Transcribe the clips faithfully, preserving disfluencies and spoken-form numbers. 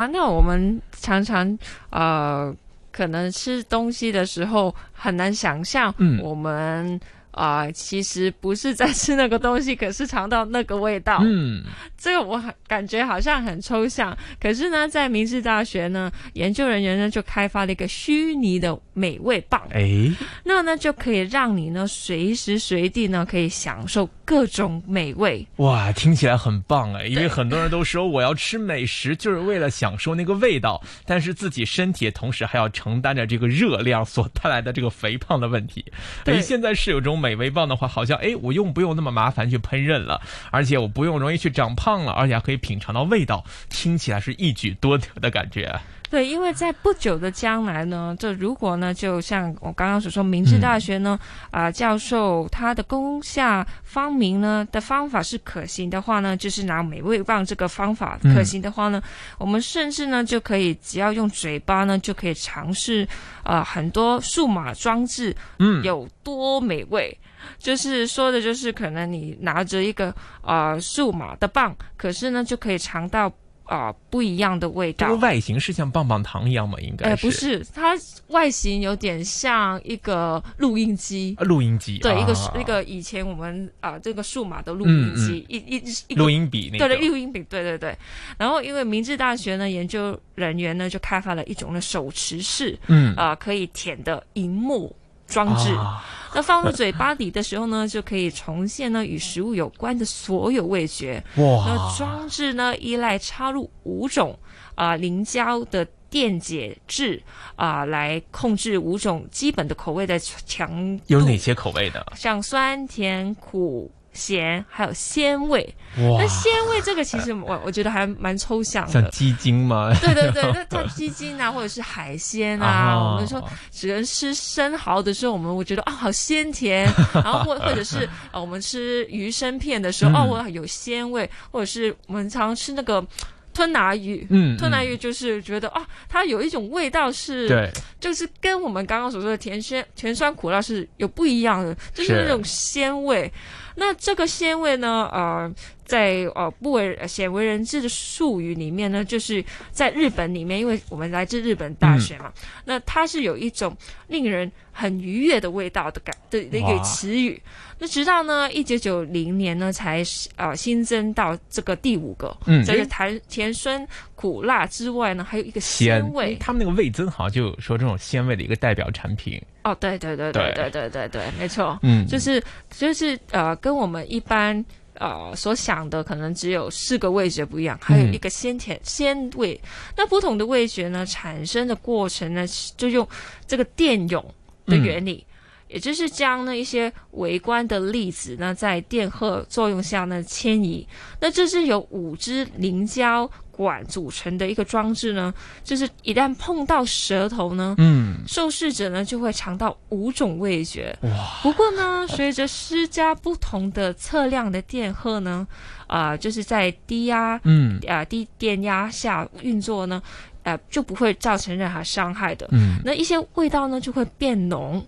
啊，那我们常常呃，可能吃东西的时候很难想象，我们啊、嗯呃、其实不是在吃那个东西，可是尝到那个味道。嗯，这个我感觉好像很抽象。可是呢，在明治大学呢，研究人员呢就开发了一个虚拟的美味棒，哎，那呢就可以让你呢随时随地呢可以享受各种美味。哇，听起来很棒哎！因为很多人都说我要吃美食就是为了享受那个味道，但是自己身体同时还要承担着这个热量所带来的这个肥胖的问题。哎，现在是有种美味棒的话，好像哎我用不用那么麻烦去烹饪了，而且我不用容易去长胖了，而且还可以品尝到味道，听起来是一举多得的感觉。对，因为在不久的将来呢，这如果呢，就像我刚刚所说，明治大学呢，啊、嗯呃，教授他的攻下方明呢的方法是可行的话呢，就是拿美味棒这个方法可行的话呢，嗯、我们甚至呢就可以只要用嘴巴呢就可以尝试啊、呃、很多数码装置，嗯，有多美味。嗯，就是说的就是可能你拿着一个啊、呃、数码的棒，可是呢就可以尝到啊、呃，不一样的味道。这个外形是像棒棒糖一样吗？应该是。哎、呃，不是，它外形有点像一个录音机。啊、录音机。对，啊、一个那个以前我们啊、呃，这个数码的录音机，嗯嗯、一一一录音笔那个。对对，录音笔，对对对。然后，因为明治大学呢，研究人员呢就开发了一种的手持式，嗯啊、呃，可以舔的荧幕装置。啊，那放入嘴巴里的时候呢，就可以重现呢与食物有关的所有味觉。哇！那装置呢依赖插入五种啊、呃、凝胶的电解质啊、呃、来控制五种基本的口味的强度。有哪些口味的？像酸、甜、苦、咸，还有鲜味。那鲜味这个其实我我觉得还蛮抽象的，像鸡精吗？对对对，那它鸡精啊，或者是海鲜啊，我们说只能吃生蚝的时候，我们会觉得啊、哦、好鲜甜，然后或或者是啊、呃、我们吃鱼生片的时候，嗯、哦我有鲜味，或者是我们常吃那个吞拿鱼，嗯，吞拿鱼就是觉得啊、哦，它有一种味道是，对，就是跟我们刚刚所说的甜鲜甜酸苦辣是有不一样的，就是那种鲜味。那这个鲜味呢，呃，在呃不为鲜为人知的术语里面呢，就是在日本里面，因为我们来自日本大学嘛，嗯、那它是有一种令人很愉悦的味道的感的那个词语。那直到呢，一九九零年呢，才呃新增到这个第五个，嗯，这个甜甜酸苦辣之外呢，还有一个鲜味。他们那个味增好像就说这种鲜味的一个代表产品。哦，对对对对对对对对，没错，嗯，就是就是呃，跟我们一般呃所想的可能只有四个味觉不一样，还有一个鲜甜鲜味。那不同的味觉呢，产生的过程呢，就用这个电泳的原理。嗯，也就是将呢一些微观的粒子呢在电荷作用下呢迁移。那这是由五支凝胶管组成的一个装置呢，就是一旦碰到舌头呢，嗯，受试者呢就会尝到五种味觉。哇！不过呢，随着施加不同的测量的电荷呢，啊、呃，就是在低压，嗯，啊、呃、低电压下运作呢，呃，就不会造成任何伤害的。嗯，那一些味道呢就会变浓。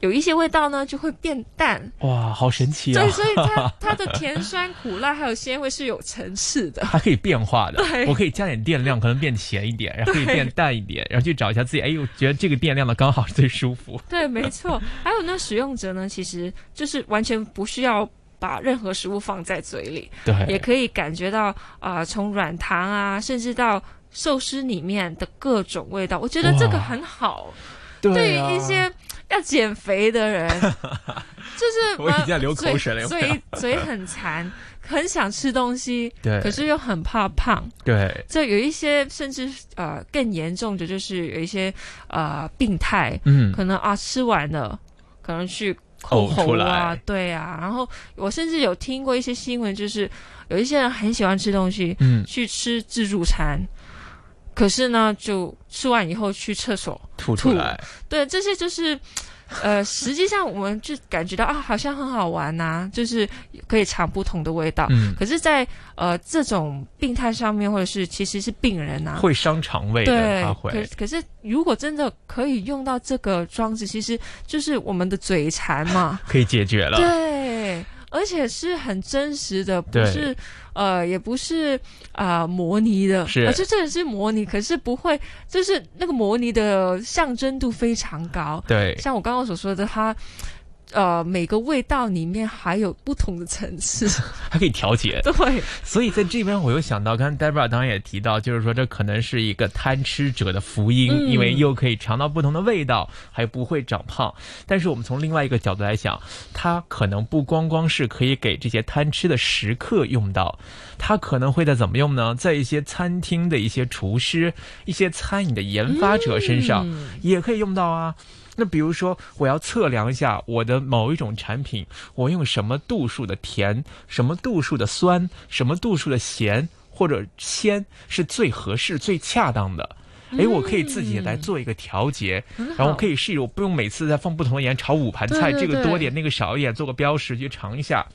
有一些味道呢就会变淡。哇，好神奇啊！对，所以它它的甜酸苦辣还有鲜味是有层次的，它可以变化的。我可以加点电量，可能变甜一点，然后可以变淡一点，然后去找一下自己，哎呦，觉得这个电量的刚好是最舒服。对，没错。还有呢，使用者呢其实就是完全不需要把任何食物放在嘴里，对，也可以感觉到啊、呃，从软糖啊，甚至到寿司里面的各种味道。我觉得这个很好，对于、啊、一些要减肥的人，就是我已经流口水了，嘴嘴很馋，很想吃东西，对，可是又很怕胖，对。这有一些甚至呃更严重的就是有一些呃病态，嗯，可能啊吃完了可能去口喉啊，哦、对啊。然后我甚至有听过一些新闻，就是有一些人很喜欢吃东西，嗯，去吃自助餐。可是呢，就吃完以后去厕所吐出来，对，这些就是，呃，实际上我们就感觉到啊，好像很好玩呐、啊，就是可以尝不同的味道。嗯，可是在，在呃这种病态上面，或者是其实是病人呐、啊，会伤肠胃的，他会。可可是，如果真的可以用到这个装置，其实就是我们的嘴馋嘛，可以解决了。对。而且是很真实的，不是呃，也不是啊、呃、模拟的，是，就真的是模拟，可是不会，就是那个模拟的象征度非常高。对，像我刚刚所说的，它呃每个味道里面还有不同的层次，还可以调节。对，所以在这边我又想到，刚才 Deborah 当然也提到，就是说这可能是一个贪吃者的福音，嗯、因为又可以尝到不同的味道，还不会长胖。但是我们从另外一个角度来想，它可能不光光是可以给这些贪吃的食客用到，它可能会在怎么用呢？在一些餐厅的一些厨师、一些餐饮的研发者身上、嗯、也可以用到啊。那比如说，我要测量一下我的某一种产品，我用什么度数的甜、什么度数的酸、什么度数的咸或者鲜是最合适、最恰当的。哎，我可以自己来做一个调节，嗯、然后可以试一，我不用每次再放不同的盐炒五盘菜，对对对，这个多点那个少一点，做个标识去尝一下，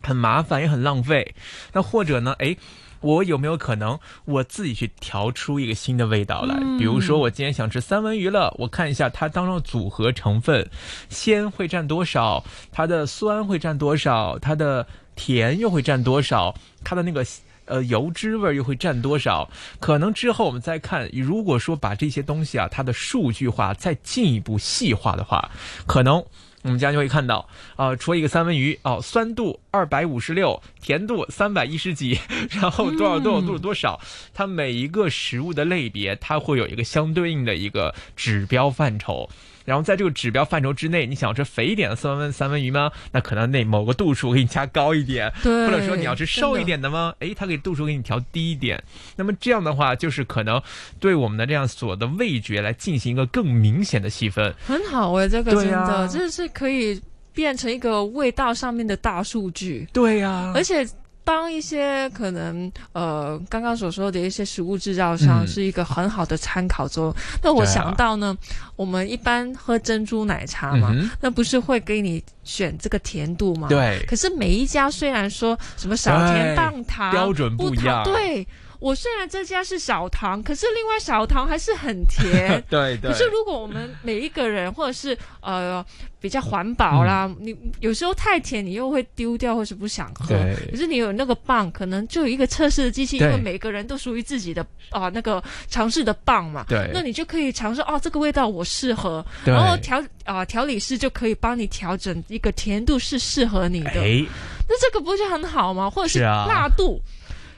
很麻烦也很浪费。那或者呢，哎。我有没有可能我自己去调出一个新的味道来？比如说我今天想吃三文鱼了，我看一下它当中组合成分，鲜会占多少，它的酸会占多少，它的甜又会占多少，它的那个呃油脂味又会占多少？可能之后我们再看，如果说把这些东西啊，它的数据化再进一步细化的话，可能我们家就会看到啊、呃，除了一个三文鱼哦，酸度二百五十六，甜度三百一十几，然后多少多少度多, 多少、嗯，它每一个食物的类别，它会有一个相对应的一个指标范畴。然后在这个指标范畴之内，你想吃肥一点的三文三文鱼吗？那可能那某个度数给你加高一点，或者说你要吃瘦一点的吗？哎，它给度数给你调低一点。那么这样的话，就是可能对我们的这样所的味觉来进行一个更明显的细分。很好哎、欸，这个真的、啊、这是可以变成一个味道上面的大数据。对呀、啊，而且。当一些可能呃刚刚所说的一些食物制造商是一个很好的参考中、嗯、那我想到呢、啊、我们一般喝珍珠奶茶嘛、嗯、那不是会给你选这个甜度嘛？对。可是每一家虽然说什么少甜半糖标准不一样，对，我虽然这家是少糖，可是另外少糖还是很甜。对对。可是如果我们每一个人或者是呃比较环保啦、嗯，你有时候太甜你又会丢掉或是不想喝。可是你有那个棒，可能就有一个测试的机器，因为每个人都属于自己的啊、呃、那个尝试的棒嘛。对。那你就可以尝试哦，这个味道我适合，然后调啊、呃、调理师就可以帮你调整一个甜度是适合你的。哎，那这个不是很好吗？或者是辣度。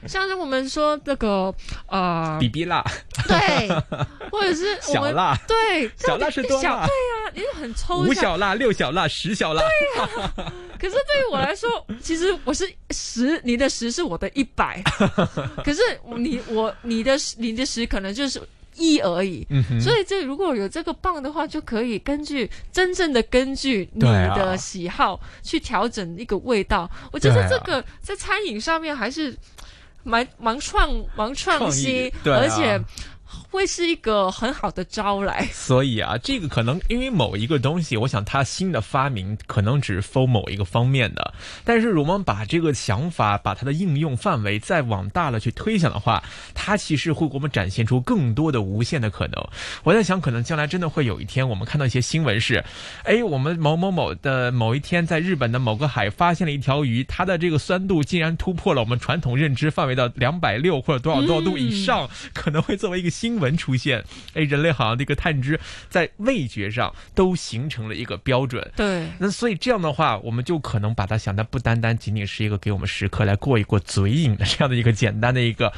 像是我们说那个呃，比比辣，对，或者是我们小辣，对，小辣是多辣，对啊，你就很抽象，五小辣、六小辣、十小辣，对啊。可是对于我来说，其实我是十，你的十是我的一百，可是你我你的你的十可能就是一而已，嗯、所以这如果有这个棒的话，就可以根据真正的根据你的喜好去调整一个味道。啊、我觉得这个在餐饮上面还是。蛮蛮创蛮创新，对、啊，而且会是一个很好的招来。所以啊，这个可能因为某一个东西，我想它新的发明可能只是 for 某一个方面的，但是我们把这个想法，把它的应用范围再往大了去推想的话，它其实会给我们展现出更多的无限的可能。我在想，可能将来真的会有一天，我们看到一些新闻是，哎，我们某某某的某一天在日本的某个海发现了一条鱼，它的这个酸度竟然突破了我们传统认知范围的两百六或者多少多少度以上，嗯、可能会作为一个新闻出现，哎，人类好像这个探知在味觉上都形成了一个标准。对，那所以这样的话，我们就可能把它想的不单单仅仅是一个给我们食客来过一过嘴瘾的这样的一个简单的一个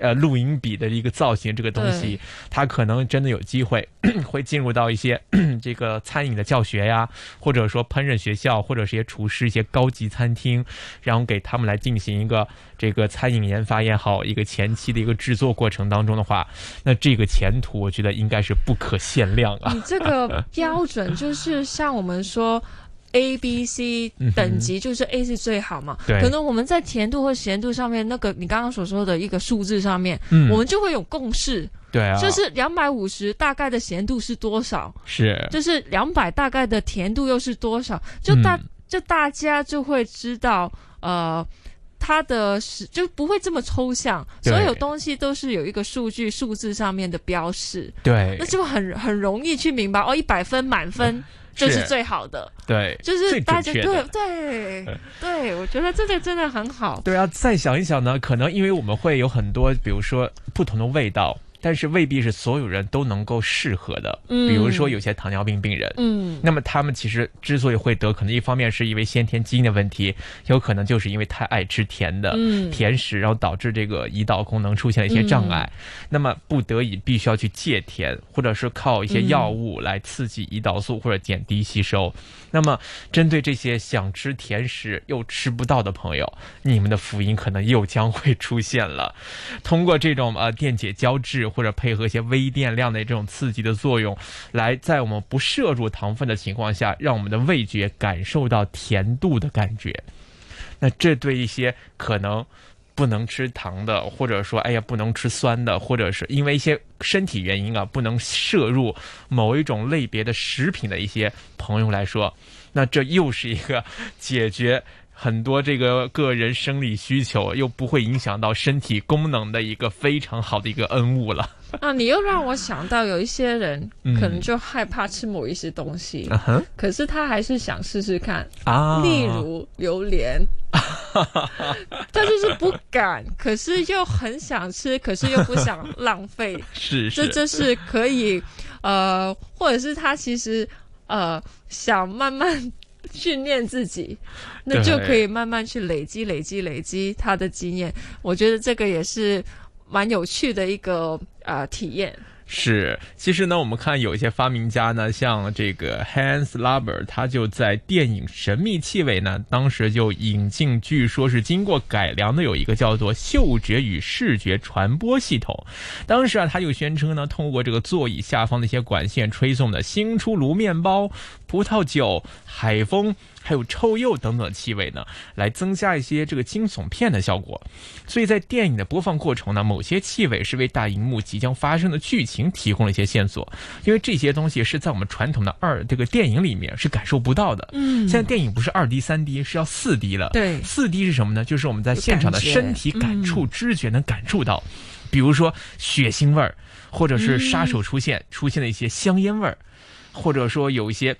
呃录音笔的一个造型，这个东西它可能真的有机会会进入到一些这个餐饮的教学呀，或者说烹饪学校，或者是一些厨师一些高级餐厅，然后给他们来进行一个这个餐饮研发也好，一个前期的一个制作过程当中的话。那这个前途我觉得应该是不可限量啊！你这个标准就是像我们说 A、B、C 等级，就是 A 是最好嘛。对、嗯。可能我们在甜度或咸度上面，那个你刚刚所说的一个数字上面，嗯、我们就会有共识。对啊。就是两百五十大概的咸度是多少？是。就是两百大概的甜度又是多少？就大、嗯、就大家就会知道呃。它的是就不会这么抽象，所有东西都是有一个数据数字上面的标示，对，那就很很容易去明白哦，一百分满分就是最好的，对，就是大家对对对，我觉得这个真的很好。对啊，再想一想呢，可能因为我们会有很多，比如说不同的味道。但是未必是所有人都能够适合的，比如说有些糖尿病病人，嗯，那么他们其实之所以会得，可能一方面是因为先天基因的问题，有可能就是因为太爱吃甜的、嗯、甜食，然后导致这个胰岛功能出现了一些障碍，嗯、那么不得已必须要去戒甜，或者是靠一些药物来刺激胰岛素或者减低吸收。嗯、那么针对这些想吃甜食又吃不到的朋友，你们的福音可能又将会出现了。通过这种呃电解胶质。或者配合一些微电量的这种刺激的作用，来在我们不摄入糖分的情况下，让我们的味觉感受到甜度的感觉。那这对一些可能不能吃糖的，或者说哎呀不能吃酸的，或者是因为一些身体原因啊不能摄入某一种类别的食品的一些朋友来说，那这又是一个解决很多这个个人生理需求又不会影响到身体功能的一个非常好的一个恩物了。啊，你又让我想到有一些人可能就害怕吃某一些东西，嗯、可是他还是想试试看啊，例如榴莲，他就是不敢，可是又很想吃，可是又不想浪费，是是，这就是可以呃，或者是他其实呃想慢慢。训练自己，那就可以慢慢去累积累积累积他的经验，我觉得这个也是蛮有趣的一个呃体验。是，其实呢，我们看有一些发明家呢，像这个 Hans Lubber， 他就在电影《神秘气味》呢，当时就引进，据说是经过改良的有一个叫做嗅觉与视觉传播系统。当时啊，他就宣称呢，通过这个座椅下方的一些管线吹送的新出炉面包、葡萄酒、海风。还有臭鼬等等气味呢，来增加一些这个惊悚片的效果。所以在电影的播放过程呢，某些气味是为大荧幕即将发生的剧情提供了一些线索，因为这些东西是在我们传统的二这个电影里面是感受不到的。嗯，现在电影不是二 D 三 D， 是要四 D 了。对，四 D 是什么呢？就是我们在现场的身体感触、知觉能感触到，嗯、比如说血腥味儿，或者是杀手出现、嗯、出现了一些香烟味儿，或者说有一些。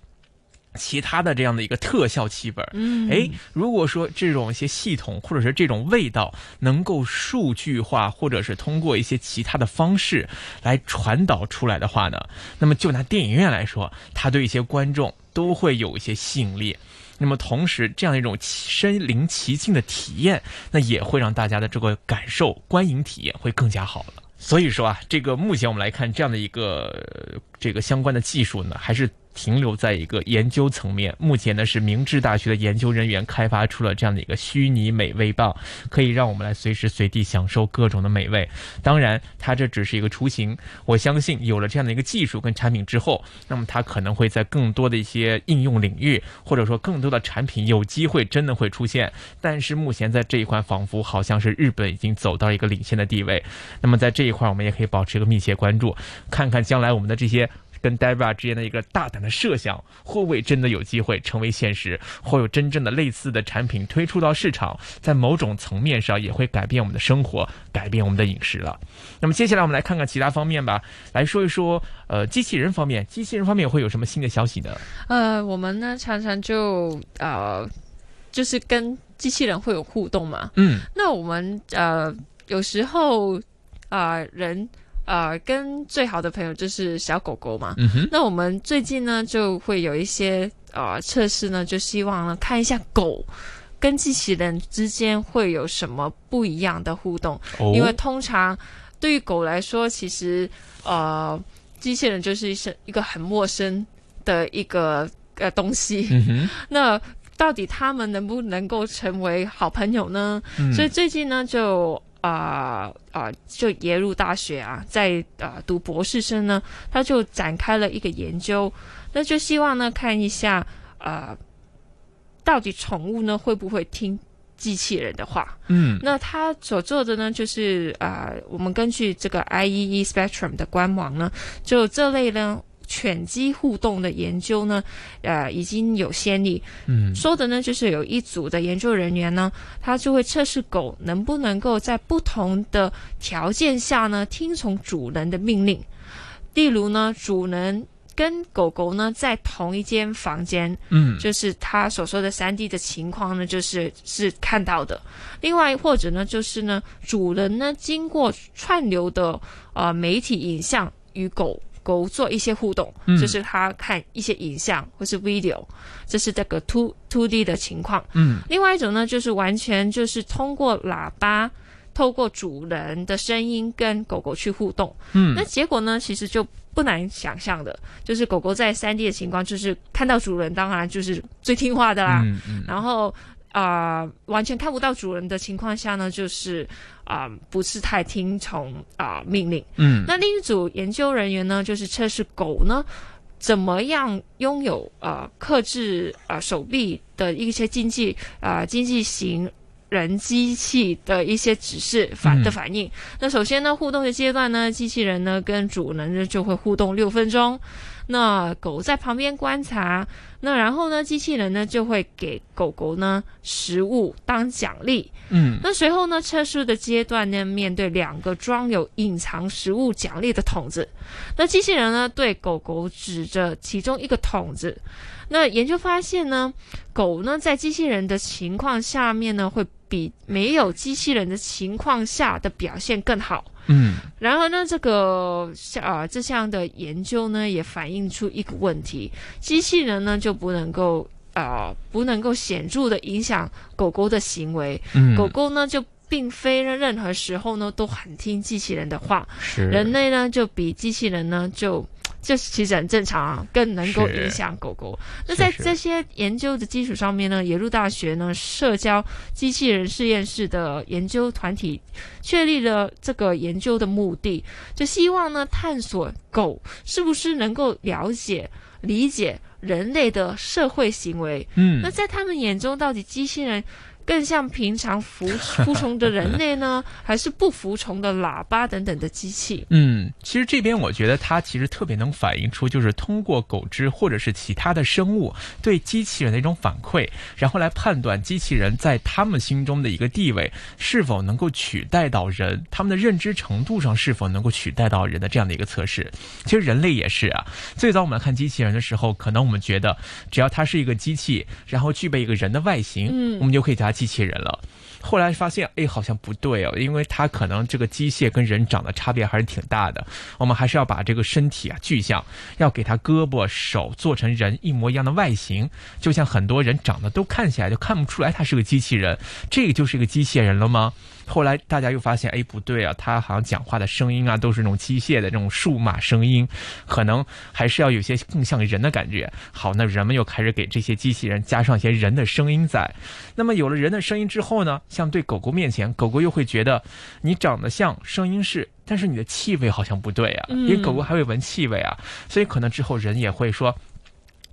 其他的这样的一个特效气味，嗯，哎，如果说这种一些系统或者是这种味道能够数据化，或者是通过一些其他的方式来传导出来的话呢，那么就拿电影院来说，它对一些观众都会有一些吸引力。那么同时，这样一种身临其境的体验，那也会让大家的这个感受、观影体验会更加好了。所以说啊，这个目前我们来看这样的一个这个相关的技术呢，还是。停留在一个研究层面，目前呢是明治大学的研究人员开发出了这样的一个虚拟美味棒，可以让我们来随时随地享受各种的美味。当然，它这只是一个雏形，我相信有了这样的一个技术跟产品之后，那么它可能会在更多的一些应用领域，或者说更多的产品有机会真的会出现。但是目前在这一块，仿佛好像是日本已经走到一个领先的地位。那么在这一块，我们也可以保持一个密切关注，看看将来我们的这些。跟 Debra 之间的一个大胆的设想，会不会真的有机会成为现实？会有真正的类似的产品推出到市场，在某种层面上也会改变我们的生活，改变我们的饮食了。那么接下来我们来看看其他方面吧，来说一说呃机器人方面，机器人方面会有什么新的消息呢？呃，我们呢常常就呃就是跟机器人会有互动嘛，嗯，那我们呃有时候啊、呃、人。呃，跟最好的朋友就是小狗狗嘛。嗯、那我们最近呢就会有一些呃测试呢，就希望呢看一下狗跟机器人之间会有什么不一样的互动。哦、因为通常对于狗来说，其实呃机器人就是一个很陌生的一个呃东西。嗯、那到底他们能不能够成为好朋友呢？嗯、所以最近呢就。啊、呃、啊、呃！就耶鲁大学啊，在啊、呃、读博士生呢，他就展开了一个研究，那就希望呢看一下呃，到底宠物呢会不会听机器人的话？嗯，那他所做的呢，就是啊、呃，我们根据这个I E E E Spectrum 的官网呢，就这类呢犬鸡互动的研究呢，呃，已经有先例。嗯，说的呢就是有一组的研究人员呢，他就会测试狗能不能够在不同的条件下呢听从主人的命令。例如呢，主人跟狗狗呢在同一间房间，嗯，就是他所说的 三 D 的情况呢，就是是看到的。另外或者呢，就是呢，主人呢经过串流的呃媒体影像与狗狗做一些互动，嗯，就是他看一些影像或是 video， 这是这个 二 D 的情况。嗯，另外一种呢，就是完全就是通过喇叭。透过主人的声音跟狗狗去互动，嗯，那结果呢，其实就不难想象的，就是狗狗在 三 D 的情况，就是看到主人，当然就是最听话的啦。嗯嗯，然后啊、呃，完全看不到主人的情况下呢，就是啊、呃，不是太听从啊、呃、命令。嗯，那另一组研究人员呢，就是测试狗呢怎么样拥有啊克制啊手臂的一些经济啊、呃、经济型。人机器的一些指示反的反应，嗯，那首先呢，互动的阶段呢，机器人呢跟主人就会互动六分钟，那狗在旁边观察，那然后呢，机器人呢就会给狗狗呢食物当奖励，嗯，那随后呢，测试的阶段呢，面对两个装有隐藏食物奖励的桶子，那机器人呢对狗狗指着其中一个桶子。那研究发现呢，狗呢在机器人的情况下面呢，会比没有机器人的情况下的表现更好。嗯，然后呢，这个啊这项的研究呢，也反映出一个问题：机器人呢就不能够啊、呃、不能够显著的影响狗狗的行为。嗯，狗狗呢就。并非任何时候呢都很听机器人的话，是人类呢就比机器人呢就就其实很正常啊，更能够影响狗狗。那在这些研究的基础上面呢，耶鲁大学呢社交机器人实验室的研究团体确立了这个研究的目的，就希望呢探索狗是不是能够了解理解人类的社会行为。嗯，那在他们眼中，到底机器人更像平常服服从的人类呢，还是不服从的喇叭等等的机器？嗯，其实这边我觉得它其实特别能反映出，就是通过狗只或者是其他的生物对机器人的一种反馈，然后来判断机器人在他们心中的一个地位是否能够取代到人，他们的认知程度上是否能够取代到人的这样的一个测试。其实人类也是啊，最早我们看机器人的时候，可能我们觉得只要它是一个机器，然后具备一个人的外形，嗯，我们就可以叫它机器人了。后来发现，哎，好像不对哦，因为它可能这个机械跟人长得差别还是挺大的。我们还是要把这个身体啊具象，要给它胳膊、手做成人一模一样的外形，就像很多人长得都看起来就看不出来它是个机器人，这个就是一个机械人了吗？后来大家又发现，哎，不对啊，它好像讲话的声音啊都是那种机械的那种数码声音，可能还是要有些更像人的感觉。好，那人们又开始给这些机器人加上一些人的声音在。那么有了人的声音之后呢？像对狗狗面前，狗狗又会觉得你长得像，声音是，但是你的气味好像不对啊，因为狗狗还会闻气味啊，所以可能之后人也会说，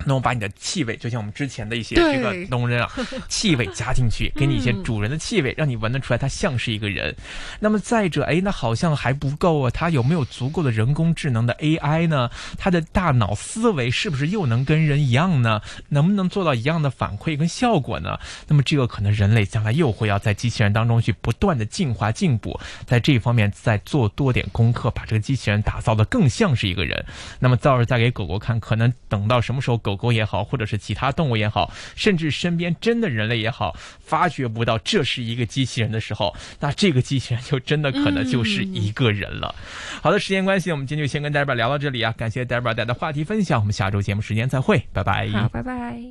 那我把你的气味，就像我们之前的一些这个农人啊，气味加进去，给你一些主人的气味，让你闻得出来它像是一个人。那么再者，哎，那好像还不够啊，它有没有足够的人工智能的 A I 呢？它的大脑思维是不是又能跟人一样呢？能不能做到一样的反馈跟效果呢？那么这个可能人类将来又会要在机器人当中去不断的进化进步，在这方面再做多点功课，把这个机器人打造的更像是一个人。那么到时候再给狗狗看，可能等到什么时候，狗狗也好，或者是其他动物也好，甚至身边真的人类也好，发觉不到这是一个机器人的时候，那这个机器人就真的可能就是一个人了。嗯，好的，时间关系，我们今天就先跟 Debra 聊到这里啊，感谢 Debra 带来的话题分享，我们下周节目时间再会，拜拜。好，拜拜。